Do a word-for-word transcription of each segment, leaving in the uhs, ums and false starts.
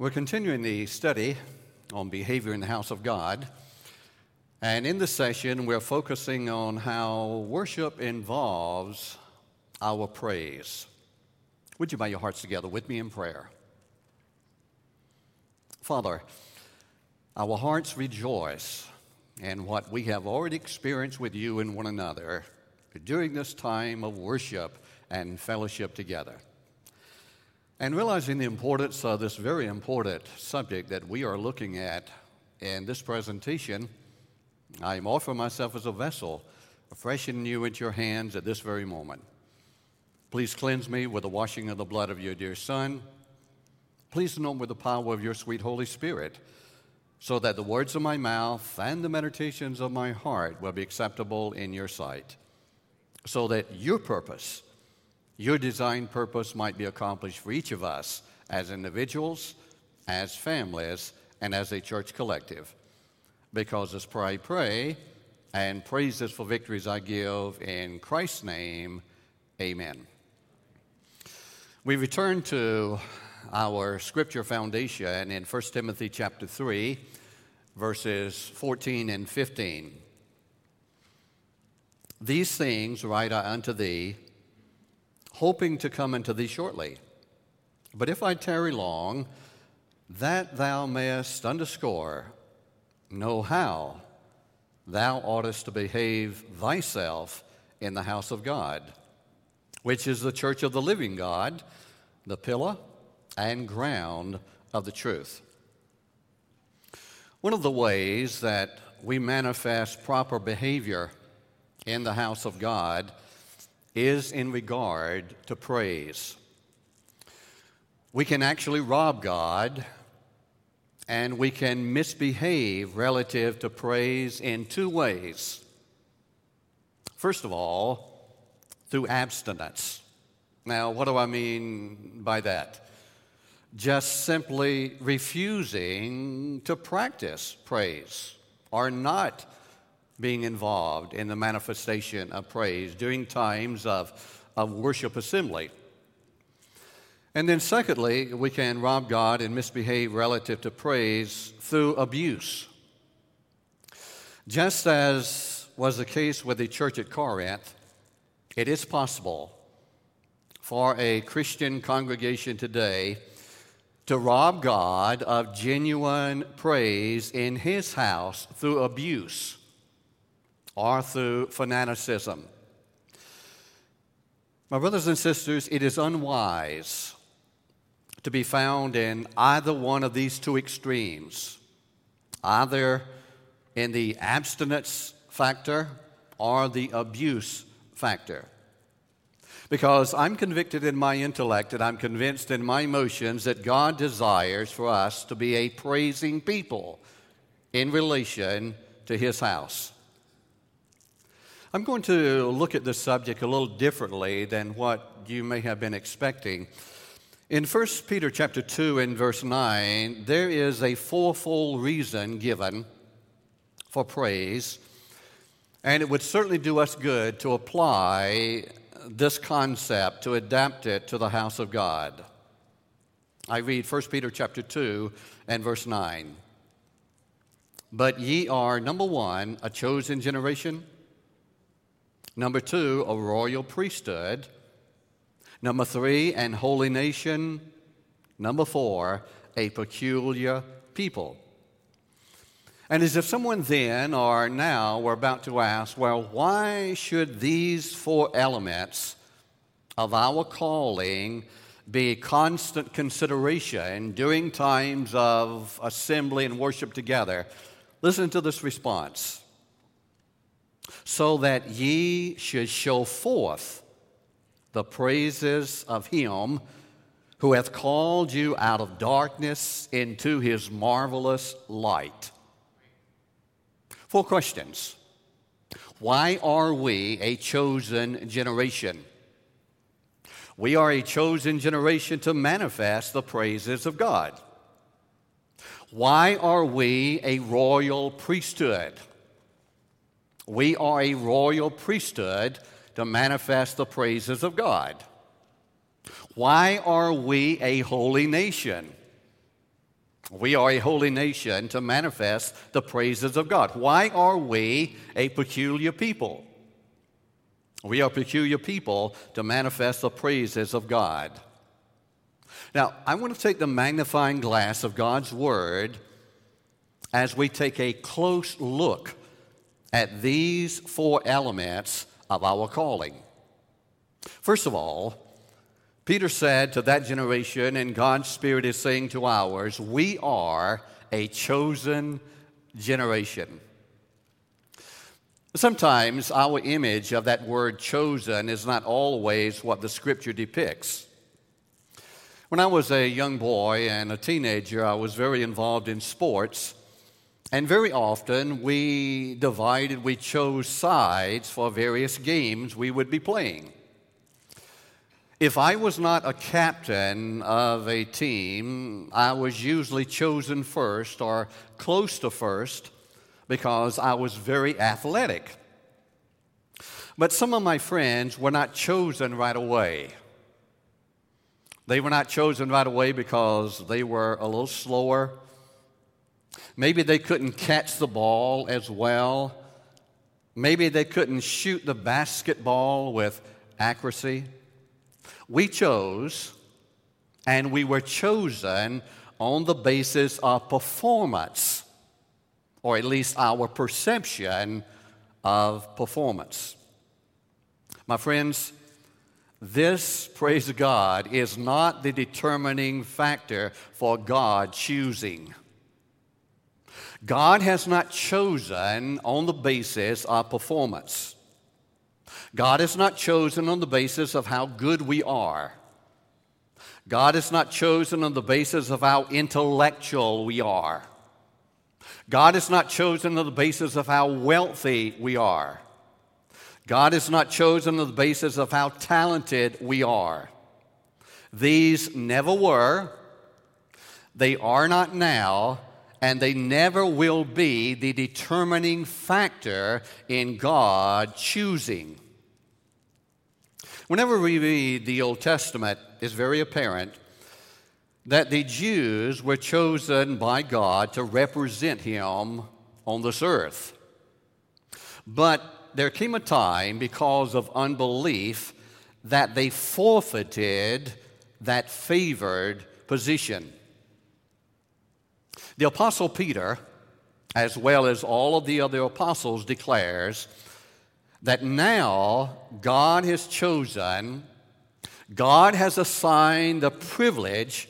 We're continuing the study on behavior in the house of God, and in this session we're focusing on how worship involves our praise. Would you bow your hearts together with me in prayer? Father, our hearts rejoice in what we have already experienced with you and one another during this time of worship and fellowship together. And realizing the importance of this very important subject that we are looking at in this presentation, I am offering myself as a vessel, fresh and new at your hands at this very moment. Please cleanse me with the washing of the blood of your dear Son. Please anoint me with the power of your sweet Holy Spirit, so that the words of my mouth and the meditations of my heart will be acceptable in your sight, so that your purpose Your design purpose might be accomplished for each of us as individuals, as families, and as a church collective. Because as prayer I pray, and praises for victories I give, in Christ's name, amen. We return to our scripture foundation in First Timothy chapter three, verses fourteen and fifteen. These things write I unto thee, hoping to come unto thee shortly. But if I tarry long, that thou mayest underscore, know how thou oughtest to behave thyself in the house of God, which is the church of the living God, the pillar and ground of the truth. One of the ways that we manifest proper behavior in the house of God is in regard to praise. We can actually rob God, and we can misbehave relative to praise in two ways. First of all, through abstinence. Now, what do I mean by that? Just simply refusing to practice praise or not being involved in the manifestation of praise during times of, of worship assembly. And then secondly, we can rob God and misbehave relative to praise through abuse. Just as was the case with the church at Corinth, it is possible for a Christian congregation today to rob God of genuine praise in His house through abuse or through fanaticism. My brothers and sisters, it is unwise to be found in either one of these two extremes, either in the abstinence factor or the abuse factor. Because I'm convicted in my intellect and I'm convinced in my emotions that God desires for us to be a praising people in relation to His house. I'm going to look at this subject a little differently than what you may have been expecting. In First Peter chapter two and verse nine, there is a fourfold reason given for praise, and it would certainly do us good to apply this concept, to adapt it to the house of God. I read First Peter chapter two and verse nine. But ye are, number one, a chosen generation, number two, a royal priesthood, number three, an holy nation, number four, a peculiar people. And as if someone then or now were about to ask, well, why should these four elements of our calling be constant consideration during times of assembly and worship together? Listen to this response. So that ye should show forth the praises of Him who hath called you out of darkness into His marvelous light. Four questions. Why are we a chosen generation? We are a chosen generation to manifest the praises of God. Why are we a royal priesthood? We are a royal priesthood to manifest the praises of God. Why are we a holy nation? We are a holy nation to manifest the praises of God. Why are we a peculiar people? We are peculiar people to manifest the praises of God. Now, I want to take the magnifying glass of God's Word as we take a close look at these four elements of our calling. First of all, Peter said to that generation, and God's Spirit is saying to ours, we are a chosen generation. Sometimes our image of that word chosen is not always what the Scripture depicts. When I was a young boy and a teenager, I was very involved in sports, and very often we divided, we chose sides for various games we would be playing. If I was not a captain of a team, I was usually chosen first or close to first because I was very athletic. But some of my friends were not chosen right away. They were not chosen right away because they were a little slower. Maybe they couldn't catch the ball as well. Maybe they couldn't shoot the basketball with accuracy. We chose, and we were chosen on the basis of performance, or at least our perception of performance. My friends, this, praise God, is not the determining factor for God choosing. God has not chosen on the basis of performance. God is not chosen on the basis of how good we are. God is not chosen on the basis of how intellectual we are. God is not chosen on the basis of how wealthy we are. God is not chosen on the basis of how talented we are. These never were, they are not now, and they never will be the determining factor in God choosing. Whenever we read the Old Testament, it's very apparent that the Jews were chosen by God to represent Him on this earth. But there came a time, because of unbelief, that they forfeited that favored position. The Apostle Peter, as well as all of the other apostles, declares that now God has chosen, God has assigned the privilege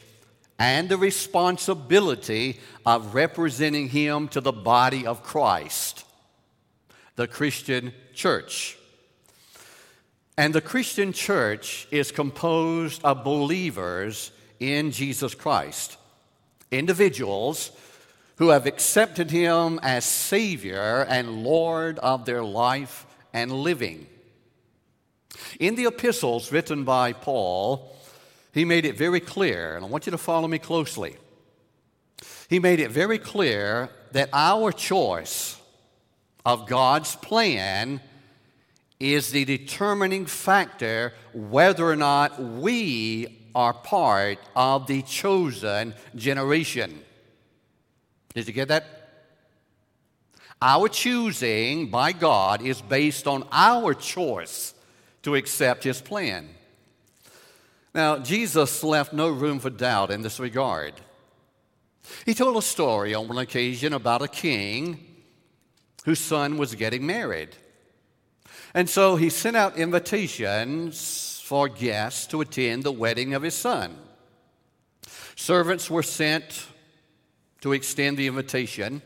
and the responsibility of representing Him to the body of Christ, the Christian church. And the Christian church is composed of believers in Jesus Christ. Individuals who have accepted Him as Savior and Lord of their life and living. In the epistles written by Paul, he made it very clear, and I want you to follow me closely. He made it very clear that our choice of God's plan is the determining factor whether or not we are part of the chosen generation. Did you get that? Our choosing by God is based on our choice to accept His plan. Now, Jesus left no room for doubt in this regard. He told a story on one occasion about a king whose son was getting married. And so he sent out invitations for guests to attend the wedding of his son. Servants were sent to extend the invitation.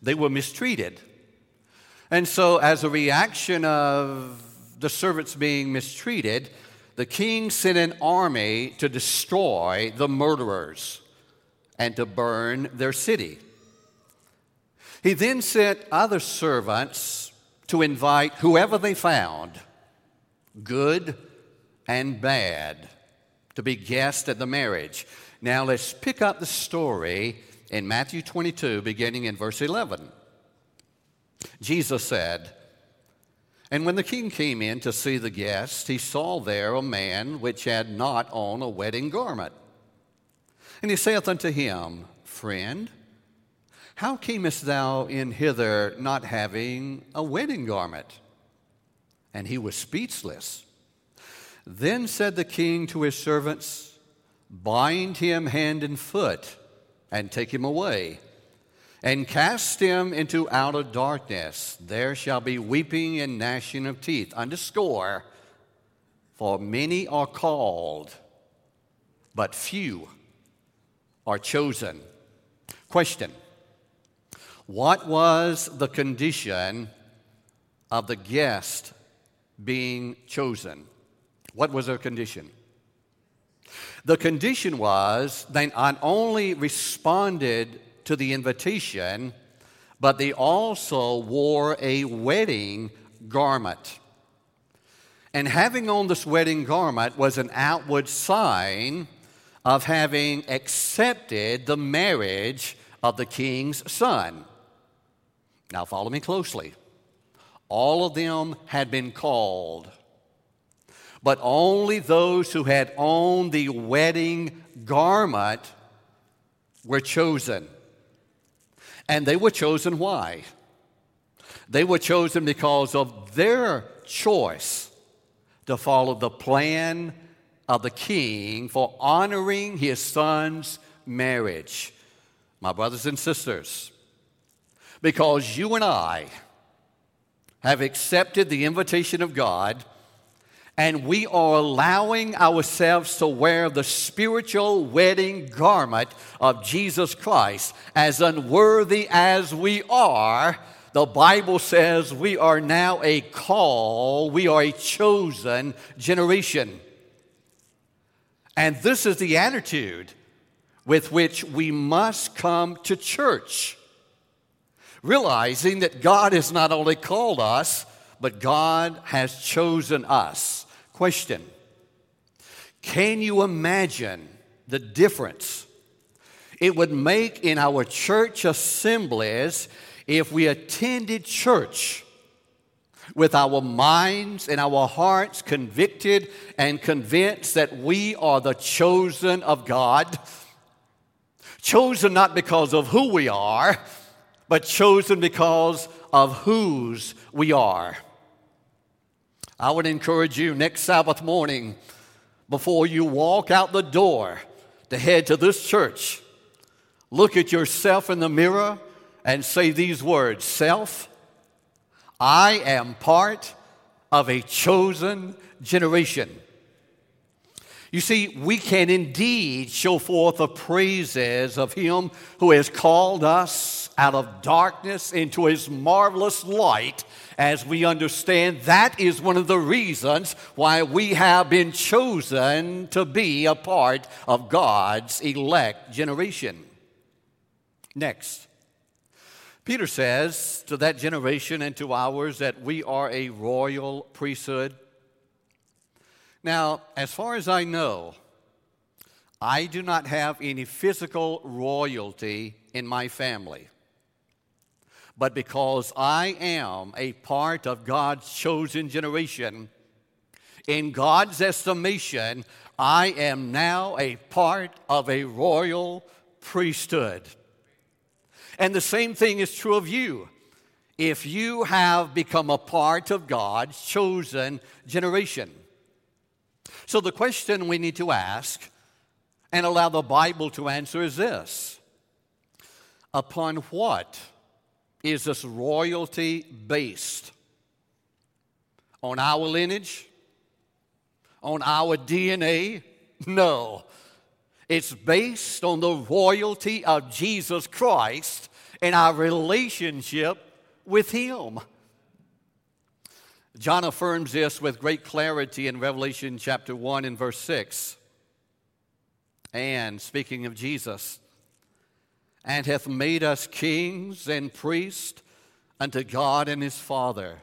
They were mistreated. And so as a reaction of the servants being mistreated, the king sent an army to destroy the murderers and to burn their city. He then sent other servants to invite whoever they found, good and bad, to be guests at the marriage. Now let's pick up the story in Matthew twenty-two, beginning in verse eleven. Jesus said, "And when the king came in to see the guests, he saw there a man which had not on a wedding garment. And he saith unto him, friend, how camest thou in hither not having a wedding garment? And he was speechless. Then said the king to his servants, bind him hand and foot, and take him away, and cast him into outer darkness. There shall be weeping and gnashing of teeth. Underscore, for many are called, but few are chosen. Question, what was the condition of the guest being chosen? What was their condition? The condition was they not only responded to the invitation, but they also wore a wedding garment. And having on this wedding garment was an outward sign of having accepted the marriage of the king's son. Now follow me closely. All of them had been called, but only those who had owned the wedding garment were chosen. And they were chosen why? They were chosen because of their choice to follow the plan of the king for honoring his son's marriage. My brothers and sisters, because you and I have accepted the invitation of God, and we are allowing ourselves to wear the spiritual wedding garment of Jesus Christ. As unworthy as we are, the Bible says we are now a call, we are a chosen generation. And this is the attitude with which we must come to church, realizing that God has not only called us, but God has chosen us. Question, can you imagine the difference it would make in our church assemblies if we attended church with our minds and our hearts convicted and convinced that we are the chosen of God? Chosen not because of who we are, but chosen because of whose we are. I would encourage you next Sabbath morning, before you walk out the door to head to this church, look at yourself in the mirror and say these words, self, I am part of a chosen generation. You see, we can indeed show forth the praises of Him who has called us out of darkness into His marvelous light, as we understand that is one of the reasons why we have been chosen to be a part of God's elect generation. Next, Peter says to that generation and to ours that we are a royal priesthood. Now, as far as I know, I do not have any physical royalty in my family. But because I am a part of God's chosen generation, in God's estimation, I am now a part of a royal priesthood. And the same thing is true of you. If you have become a part of God's chosen generation. So the question we need to ask and allow the Bible to answer is this. Upon what is this royalty based? On our lineage? On our D N A? No. It's based on the royalty of Jesus Christ and our relationship with Him. John affirms this with great clarity in Revelation chapter one and verse six. And speaking of Jesus, and hath made us kings and priests unto God and His Father.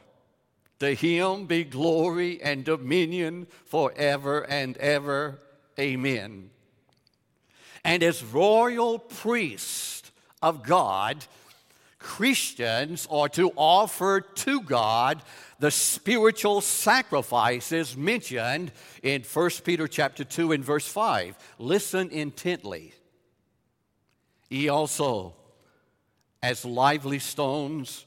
To Him be glory and dominion forever and ever. Amen. And as royal priests of God, Christians are to offer to God the spiritual sacrifices mentioned in First Peter chapter two and verse five. Listen intently. ye also, as lively stones,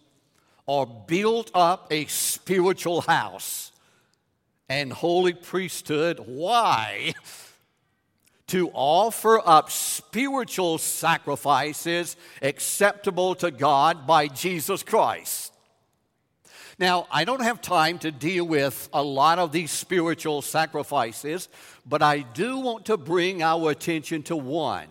are built up a spiritual house and holy priesthood. Why? To offer up spiritual sacrifices acceptable to God by Jesus Christ. Now, I don't have time to deal with a lot of these spiritual sacrifices, but I do want to bring our attention to one.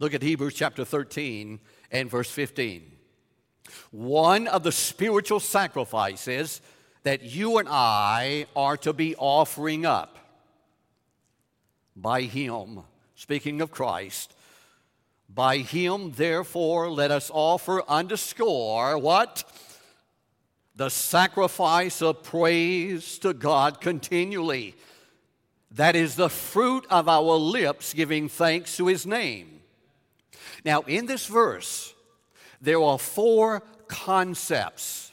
Look at Hebrews chapter thirteen and verse fifteen. One of the spiritual sacrifices that you and I are to be offering up by Him, speaking of Christ, by Him, therefore, let us offer, underscore, what? The sacrifice of praise to God continually. That is the fruit of our lips giving thanks to His name. Now, in this verse, there are four concepts,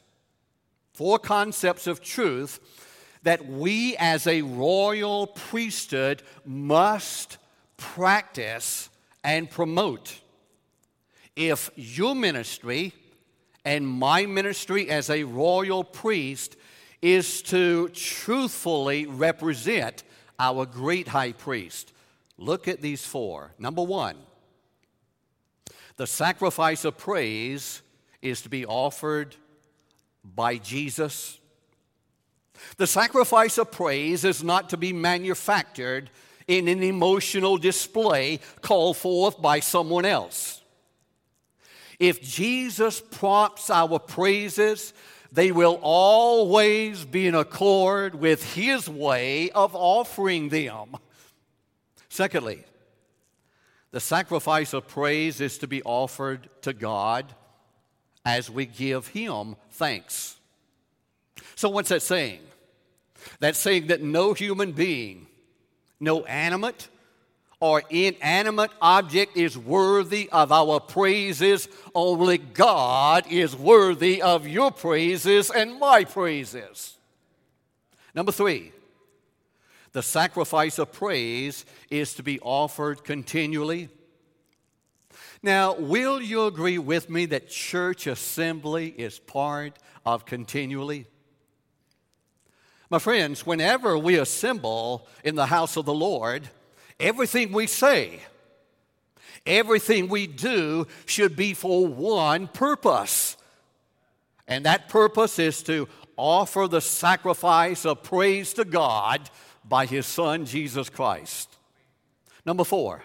four concepts of truth that we as a royal priesthood must practice and promote. If your ministry and my ministry as a royal priest is to truthfully represent our great high priest, look at these four. Number one, the sacrifice of praise is to be offered by Jesus. The sacrifice of praise is not to be manufactured in an emotional display called forth by someone else. If Jesus prompts our praises, they will always be in accord with His way of offering them. Secondly, the sacrifice of praise is to be offered to God as we give Him thanks. So what's that saying? That's saying that no human being, no animate or inanimate object is worthy of our praises. Only God is worthy of your praises and my praises. Number three, the sacrifice of praise is to be offered continually. Now, will you agree with me that church assembly is part of continually? My friends, whenever we assemble in the house of the Lord, everything we say, everything we do should be for one purpose. And that purpose is to offer the sacrifice of praise to God by His Son, Jesus Christ. Number four,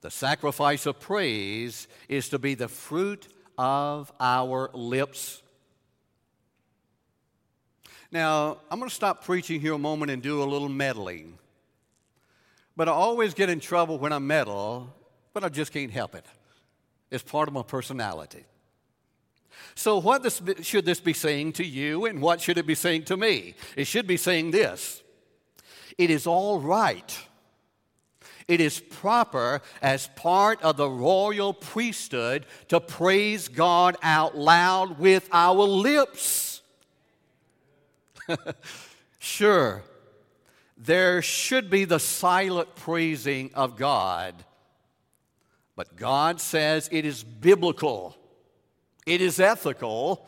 the sacrifice of praise is to be the fruit of our lips. Now, I'm going to stop preaching here a moment and do a little meddling. But I always get in trouble when I meddle, but I just can't help it. It's part of my personality. So what this, should this be saying to you, and what should it be saying to me? It should be saying this. It is all right. It is proper as part of the royal priesthood to praise God out loud with our lips. Sure, there should be the silent praising of God, but God says it is biblical, it is ethical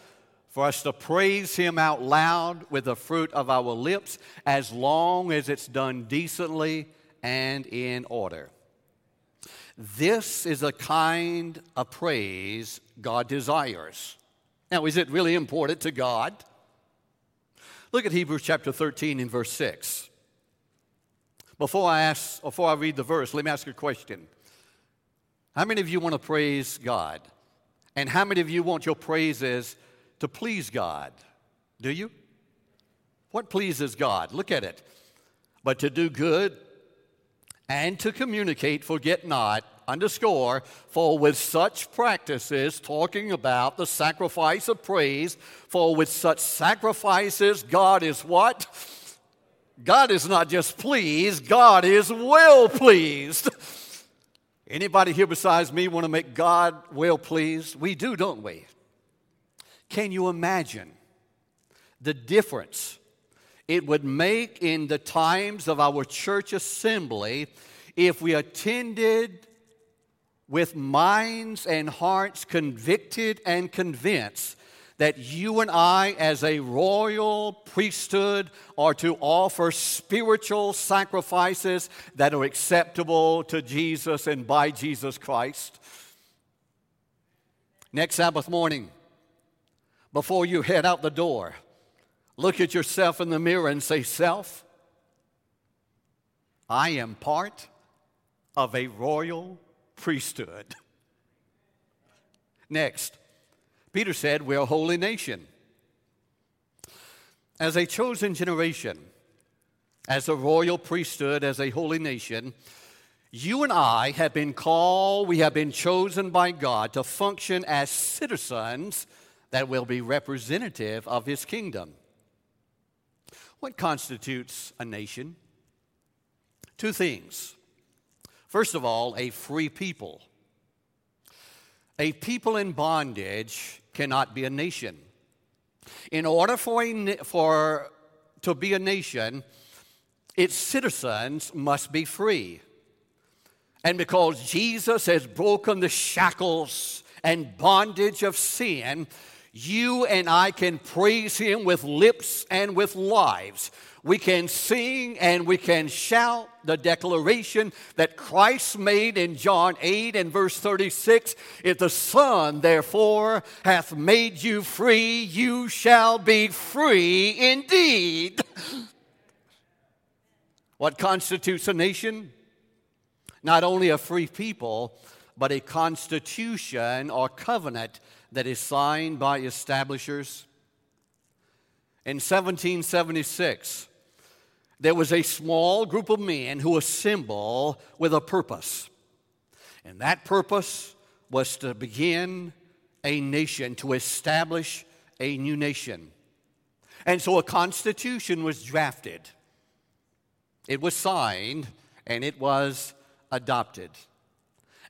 for us to praise Him out loud with the fruit of our lips, as long as it's done decently and in order. This is the kind of praise God desires. Now, is it really important to God? Look at Hebrews chapter thirteen and verse six. Before I ask, before I read the verse, let me ask you a question. How many of you want to praise God? And how many of you want your praises to please God? Do you? What pleases God? Look at it. But to do good and to communicate, forget not, underscore, for with such practices, talking about the sacrifice of praise, for with such sacrifices, God is what? God is not just pleased, God is well pleased. Anybody here besides me want to make God well pleased? We do, don't we? Can you imagine the difference it would make in the times of our church assembly if we attended with minds and hearts convicted and convinced that you and I, as a royal priesthood, are to offer spiritual sacrifices that are acceptable to Jesus and by Jesus Christ. Next Sabbath morning, before you head out the door, look at yourself in the mirror and say, "Self, I am part of a royal priesthood." Next, Peter said, we're a holy nation. As a chosen generation, as a royal priesthood, as a holy nation, you and I have been called, we have been chosen by God to function as citizens that will be representative of His kingdom. What constitutes a nation? Two things. First of all, a free people. A people in bondage cannot be a nation. In order for, a, for to be a nation, its citizens must be free. And because Jesus has broken the shackles and bondage of sin, you and I can praise Him with lips and with lives. We can sing and we can shout the declaration that Christ made in John eight and verse thirty-six. If the Son, therefore, hath made you free, you shall be free indeed. What constitutes a nation? Not only a free people, but a constitution or covenant that is signed by establishers. In seventeen seventy-six, there was a small group of men who assembled with a purpose. And that purpose was to begin a nation, to establish a new nation. And so a constitution was drafted. It was signed and it was adopted.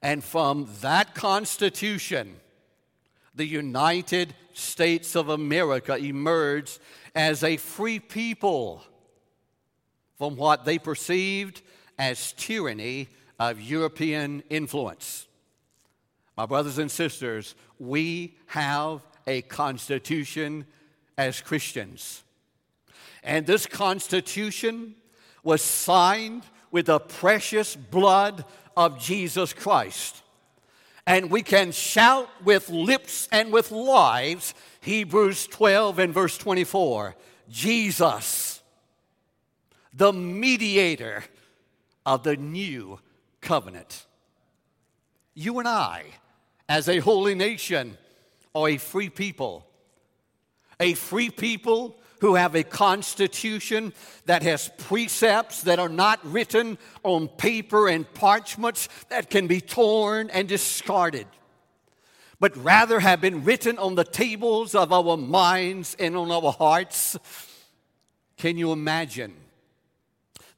And from that constitution, the United States of America emerged as a free people from what they perceived as tyranny of European influence. My brothers and sisters, we have a constitution as Christians. And this constitution was signed with the precious blood of Jesus Christ. And we can shout with lips and with lives, Hebrews twelve and verse twenty-four, Jesus, the mediator of the new covenant. You and I, as a holy nation, are a free people. A free people who have a constitution that has precepts that are not written on paper and parchments that can be torn and discarded, but rather have been written on the tables of our minds and on our hearts. Can you imagine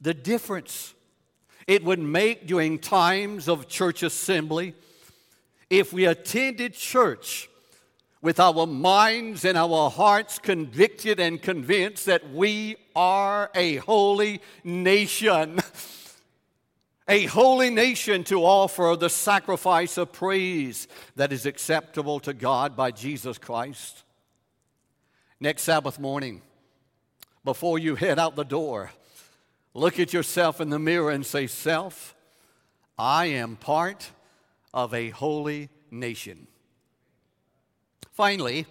the difference it would make during times of church assembly if we attended church with our minds and our hearts convicted and convinced that we are a holy nation, a holy nation to offer the sacrifice of praise that is acceptable to God by Jesus Christ? Next Sabbath morning, before you head out the door, look at yourself in the mirror and say, "Self, I am part of a holy nation." Finally,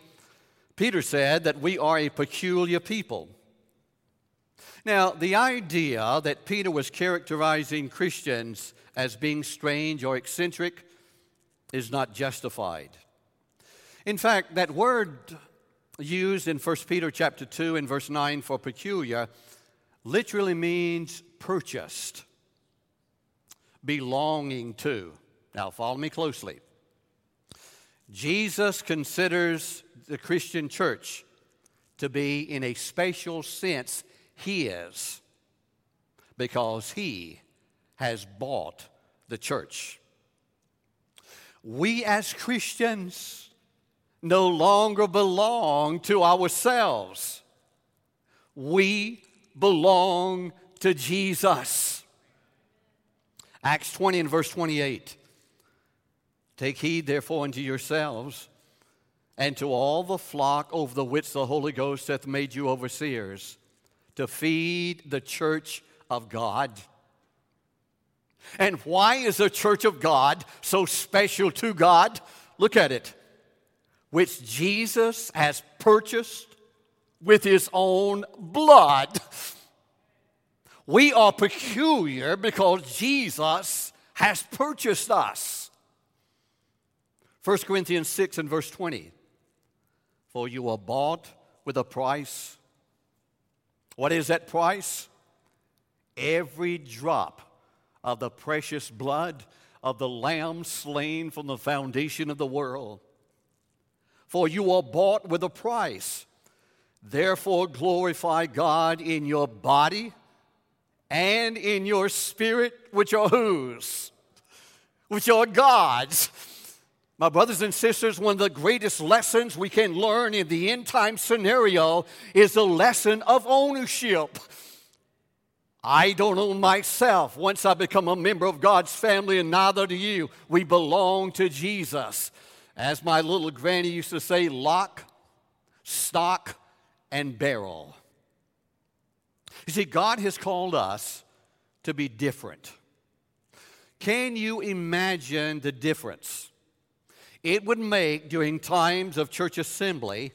Peter said that we are a peculiar people. Now, the idea that Peter was characterizing Christians as being strange or eccentric is not justified. In fact, that word used in First Peter chapter two and verse nine for peculiar literally means purchased, belonging to. Now, follow me closely. Jesus considers the Christian church to be, in a special sense, His, because He has bought the church. We as Christians no longer belong to ourselves. We belong to Jesus. Acts twenty and verse twenty-eight. Take heed, therefore, unto yourselves and to all the flock over the which the Holy Ghost hath made you overseers, to feed the church of God. And why is the church of God so special to God? Look at it. Which Jesus has purchased with his own blood. We are peculiar because Jesus has purchased us. First Corinthians six and verse twenty. For you are bought with a price. What is that price? Every drop of the precious blood of the Lamb slain from the foundation of the world. For you are bought with a price. Therefore glorify God in your body and in your spirit, which are whose? Which are God's. My brothers and sisters, one of the greatest lessons we can learn in the end time scenario is the lesson of ownership. I don't own myself. Once I become a member of God's family, and neither do you. We belong to Jesus. As my little granny used to say, lock, stock, and barrel. You see, God has called us to be different. Can you imagine the difference it would make during times of church assembly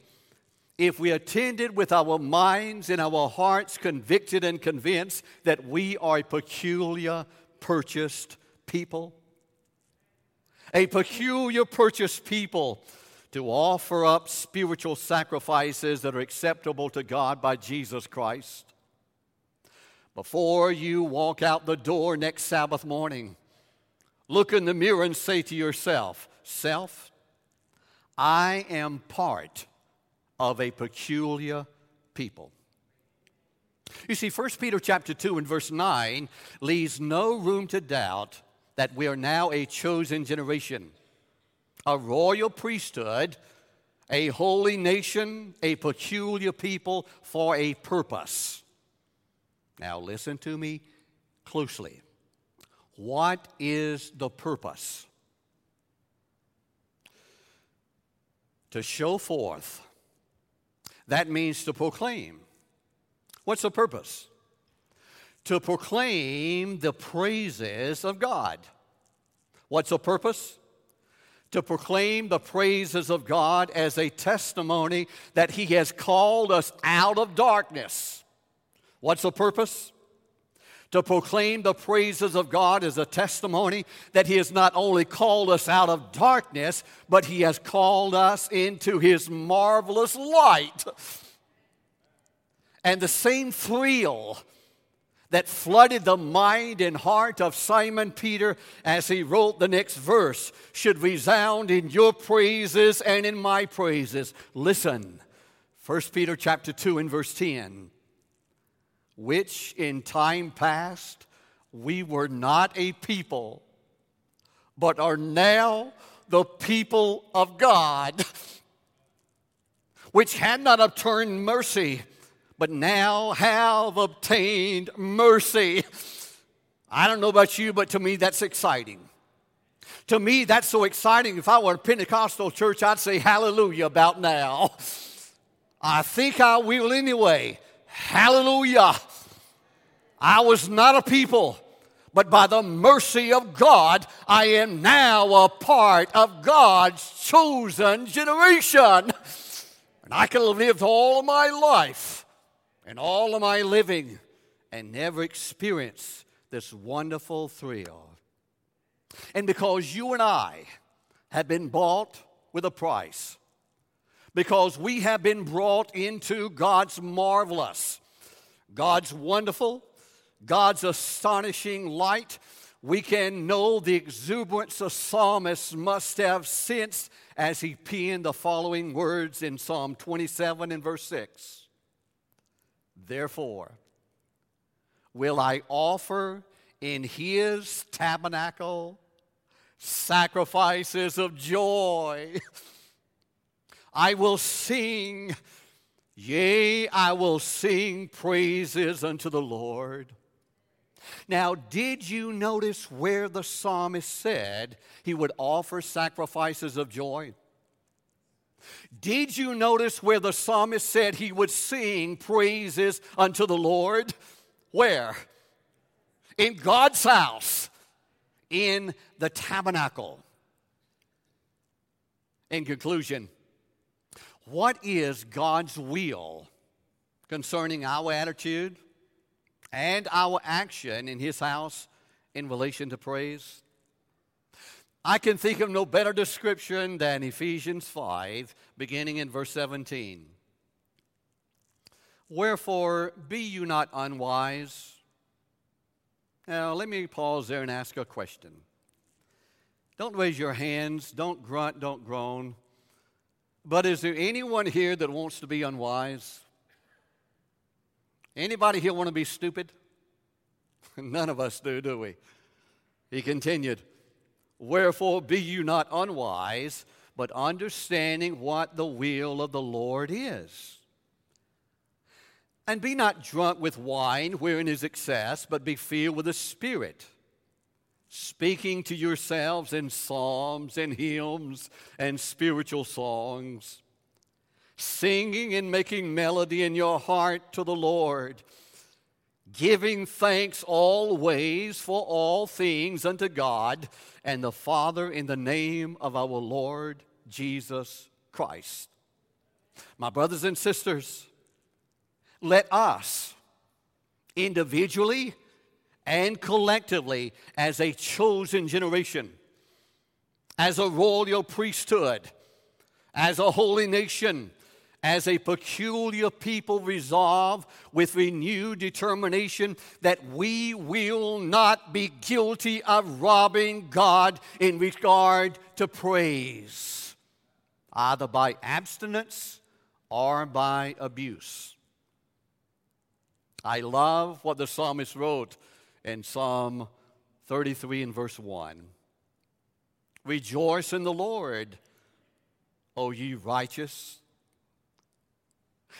if we attended with our minds and our hearts convicted and convinced that we are a peculiar purchased people? A peculiar purchased people to offer up spiritual sacrifices that are acceptable to God by Jesus Christ. Before you walk out the door next Sabbath morning, look in the mirror and say to yourself, self, I am part of a peculiar people. You see, First Peter chapter two and verse nine leaves no room to doubt that we are now a chosen generation, a royal priesthood, a holy nation, a peculiar people for a purpose. Now listen to me closely. What is the purpose? To show forth. That means to proclaim. What's the purpose? To proclaim the praises of God. What's the purpose? To proclaim the praises of God as a testimony that He has called us out of darkness. What's the purpose? To proclaim the praises of God as a testimony that He has not only called us out of darkness, but He has called us into His marvelous light. And the same thrill that flooded the mind and heart of Simon Peter as he wrote the next verse should resound in your praises and in my praises. Listen, First Peter chapter two and verse ten, which in time past we were not a people, but are now the people of God, which had not obtained mercy, but now have obtained mercy. I don't know about you, but to me that's exciting. To me that's so exciting. If I were a Pentecostal church, I'd say hallelujah about now. I think I will anyway. Hallelujah. I was not a people, but by the mercy of God, I am now a part of God's chosen generation. And I can live all my life and all of my living and never experience this wonderful thrill. And because you and I have been bought with a price, because we have been brought into God's marvelous, God's wonderful, God's astonishing light, we can know the exuberance the psalmist must have sensed as he penned the following words in Psalm twenty-seven and verse six. Therefore, will I offer in his tabernacle sacrifices of joy. I will sing, yea, I will sing praises unto the Lord. Now, did you notice where the psalmist said he would offer sacrifices of joy? Did you notice where the psalmist said he would sing praises unto the Lord? Where? In God's house, in the tabernacle. In conclusion, what is God's will concerning our attitude and our action in His house in relation to praise? I can think of no better description than Ephesians five, beginning in verse seventeen. Wherefore, be you not unwise. Now, let me pause there and ask a question. Don't raise your hands, don't grunt, don't groan. But is there anyone here that wants to be unwise? Anybody here want to be stupid? None of us do, do we? He continued, wherefore be you not unwise, but understanding what the will of the Lord is. And be not drunk with wine wherein is excess, but be filled with the Spirit, speaking to yourselves in psalms and hymns and spiritual songs, singing and making melody in your heart to the Lord, giving thanks always for all things unto God and the Father in the name of our Lord Jesus Christ. My brothers and sisters, let us individually and collectively as a chosen generation, as a royal priesthood, as a holy nation, as a peculiar people, resolve with renewed determination that we will not be guilty of robbing God in regard to praise, either by abstinence or by abuse. I love what the psalmist wrote in Psalm thirty-three and verse one. Rejoice in the Lord, O ye righteous.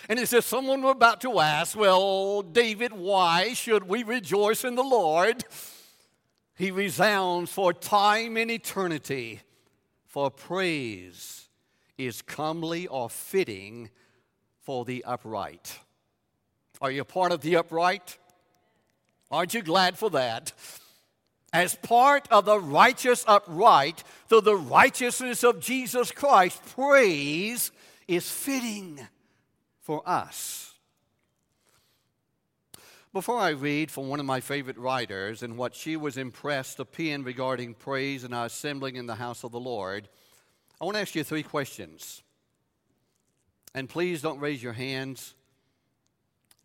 And it says, someone were about to ask, well, David, why should we rejoice in the Lord? He resounds for time and eternity, for praise is comely or fitting for the upright. Are you part of the upright? Aren't you glad for that? As part of the righteous upright, through the righteousness of Jesus Christ, praise is fitting for us. Before I read from one of my favorite writers and what she was impressed to pen regarding praise and our assembling in the house of the Lord, I want to ask you three questions. And please don't raise your hands.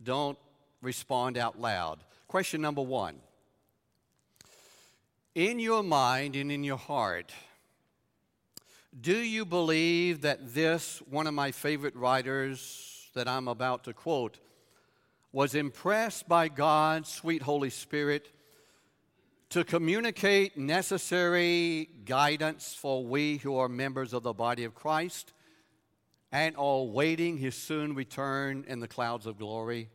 Don't respond out loud. Question number one. In your mind and in your heart, do you believe that this, one of my favorite writers that I'm about to quote, was impressed by God's sweet Holy Spirit to communicate necessary guidance for we who are members of the body of Christ and are waiting His soon return in the clouds of glory?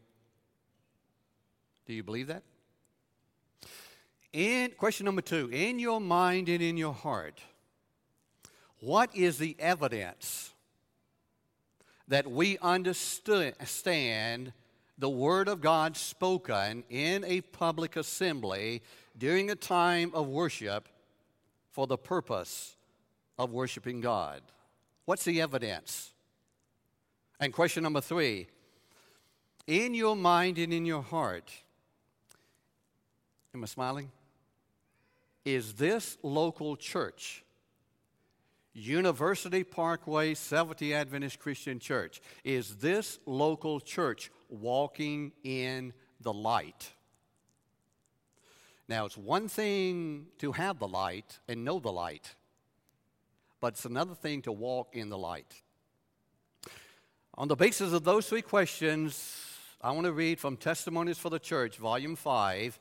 Do you believe that? In question number two, in your mind and in your heart, what is the evidence that we understand the Word of God spoken in a public assembly during a time of worship for the purpose of worshiping God? What's the evidence? And question number three, in your mind and in your heart, am I smiling? Is this local church, University Parkway Seventh-day Adventist Christian Church, is this local church walking in the light? Now, it's one thing to have the light and know the light, but it's another thing to walk in the light. On the basis of those three questions, I want to read from Testimonies for the Church, Volume five.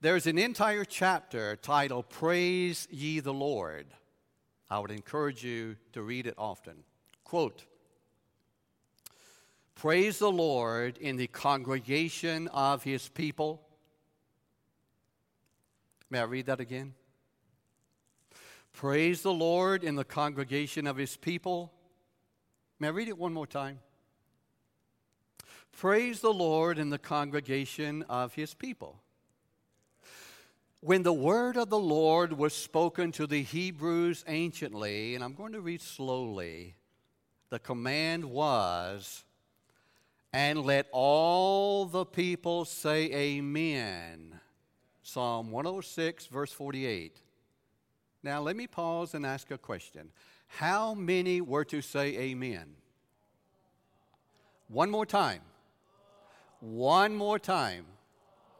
There's an entire chapter titled, Praise Ye the Lord. I would encourage you to read it often. Quote, praise the Lord in the congregation of His people. May I read that again? Praise the Lord in the congregation of his people. May I read it one more time? Praise the Lord in the congregation of his people. When the word of the Lord was spoken to the Hebrews anciently, and I'm going to read slowly, the command was, and let all the people say amen. Psalm one oh six, verse forty-eight. Now let me pause and ask a question. How many were to say amen? One more time. One more time.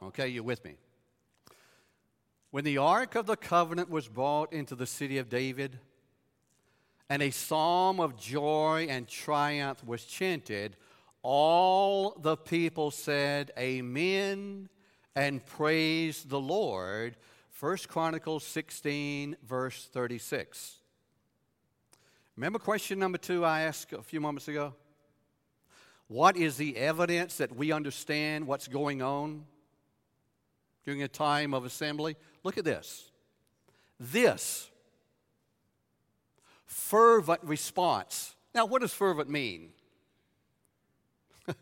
Okay, you with me? When the Ark of the Covenant was brought into the city of David, and a psalm of joy and triumph was chanted, all the people said amen and praised the Lord. First Chronicles sixteen, verse thirty-six. Remember question number two I asked a few moments ago? What is the evidence that we understand what's going on during a time of assembly? Look at this. This fervent response. Now, what does fervent mean? A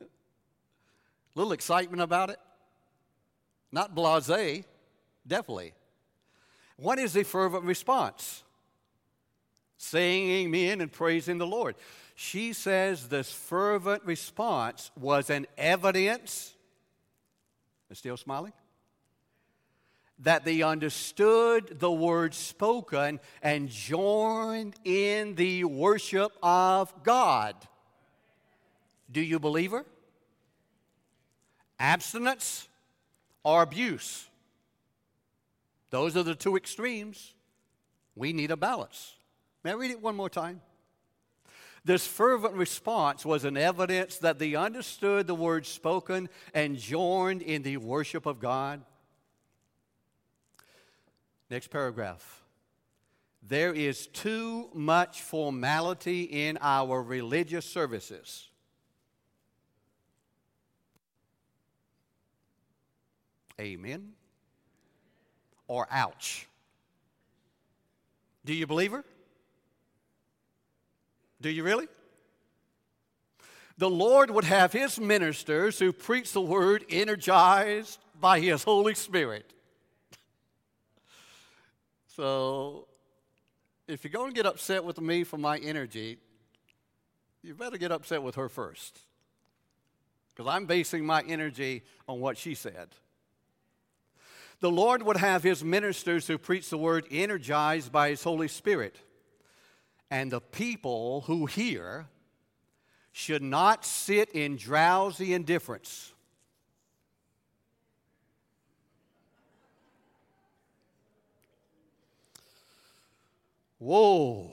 little excitement about it? Not blasé, definitely. What is the fervent response? Saying amen and praising the Lord. She says this fervent response was an evidence, and still smiling, that they understood the word spoken and joined in the worship of God. Do you believe her? Abstinence or abuse? Those are the two extremes. We need a balance. May I read it one more time? This fervent response was an evidence that they understood the word spoken and joined in the worship of God. Next paragraph. There is too much formality in our religious services. Amen or ouch. Do you believe her? Do you really? The Lord would have his ministers who preach the word energized by his Holy Spirit. So, if you're going to get upset with me for my energy, you better get upset with her first. Because I'm basing my energy on what she said. The Lord would have his ministers who preach the word energized by his Holy Spirit. And the people who hear should not sit in drowsy indifference. Whoa.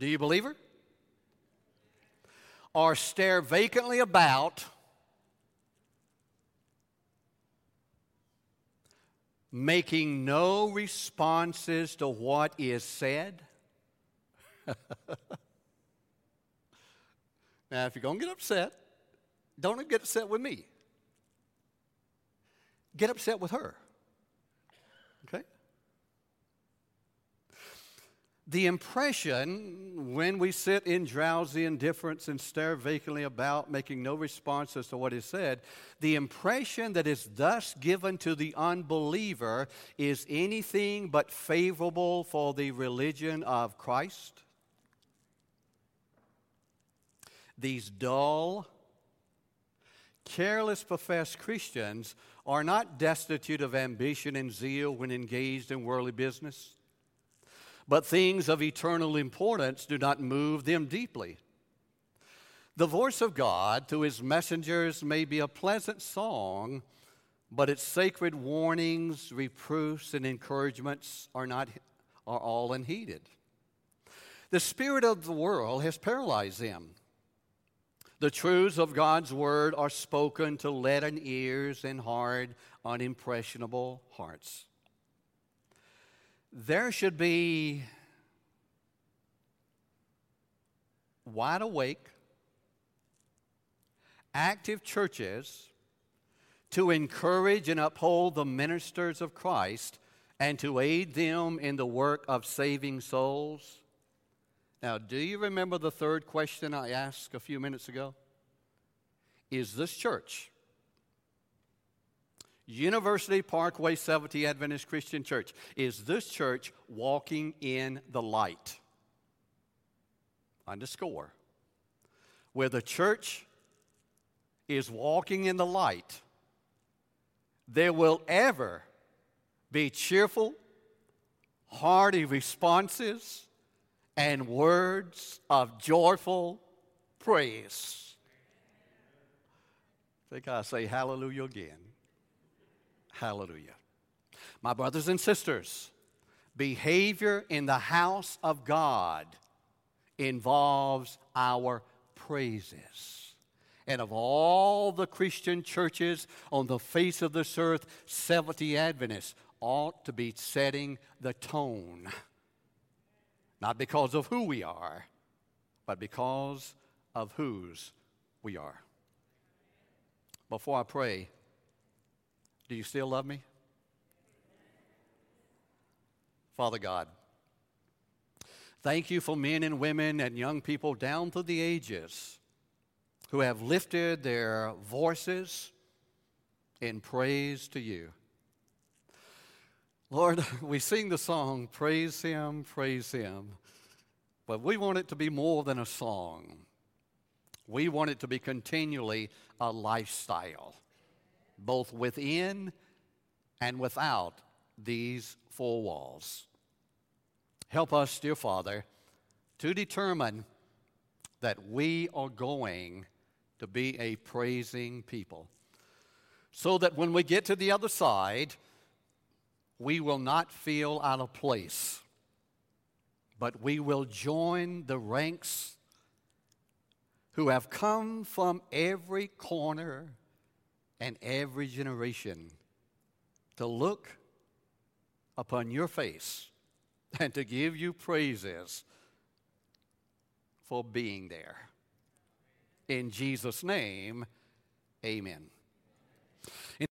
Do you believe her? Or stare vacantly about, making no responses to what is said? Now, if you're going to get upset, don't get upset with me. Get upset with her. Okay? The impression when we sit in drowsy indifference and stare vacantly about, making no responses to what is said, the impression that is thus given to the unbeliever is anything but favorable for the religion of Christ. These dull, careless professed Christians are not destitute of ambition and zeal when engaged in worldly business. But things of eternal importance do not move them deeply. The voice of God through his messengers may be a pleasant song, but its sacred warnings, reproofs, and encouragements are not are all unheeded. The spirit of the world has paralyzed them. The truths of God's word are spoken to leaden ears and hard, unimpressionable hearts. There should be wide awake, active churches to encourage and uphold the ministers of Christ and to aid them in the work of saving souls. Now, do you remember the third question I asked a few minutes ago? Is this church, University Parkway Seventh-day Adventist Christian Church, is this church walking in the light? Underscore. Where the church is walking in the light, there will ever be cheerful, hearty responses and words of joyful praise. I think I say hallelujah again. Hallelujah. My brothers and sisters, behavior in the house of God involves our praises. And of all the Christian churches on the face of this earth, Seventh-day Adventists ought to be setting the tone. Not because of who we are, but because of whose we are. Before I pray, do you still love me? Father God, thank you for men and women and young people down through the ages who have lifted their voices in praise to you. Lord, we sing the song, Praise Him, Praise Him, but we want it to be more than a song. We want it to be continually a lifestyle, both within and without these four walls. Help us, dear Father, to determine that we are going to be a praising people, so that when we get to the other side, we will not feel out of place, but we will join the ranks who have come from every corner and every generation to look upon your face and to give you praises for being there. In Jesus' name, amen.